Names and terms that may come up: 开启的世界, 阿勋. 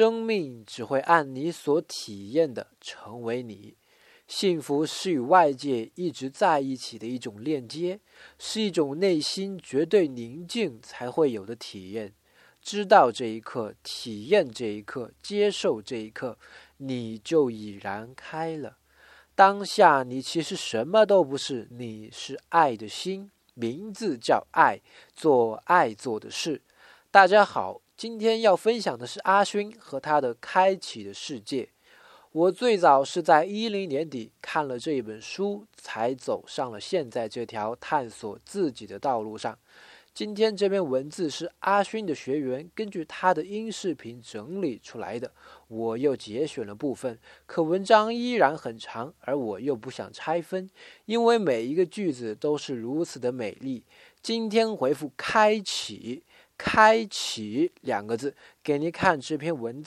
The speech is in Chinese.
生命只会按你所体验的成为你。幸福是与外界一直在一起的一种链接，是一种内心绝对宁静才会有的体验。知道这一刻，体验这一刻，接受这一刻，你就已然开了。当下你其实什么都不是，你是爱的心，名字叫爱，做爱做的事。大家好，今天要分享的是阿勋和他的《开启的世界》。我最早是在2010年底看了这一本书，才走上了现在这条探索自己的道路上。今天这篇文字是阿勋的学员根据他的音视频整理出来的，我又节选了部分，可文章依然很长，而我又不想拆分，因为每一个句子都是如此的美丽。今天回复“开启”。开启2个字，给您看这篇文章。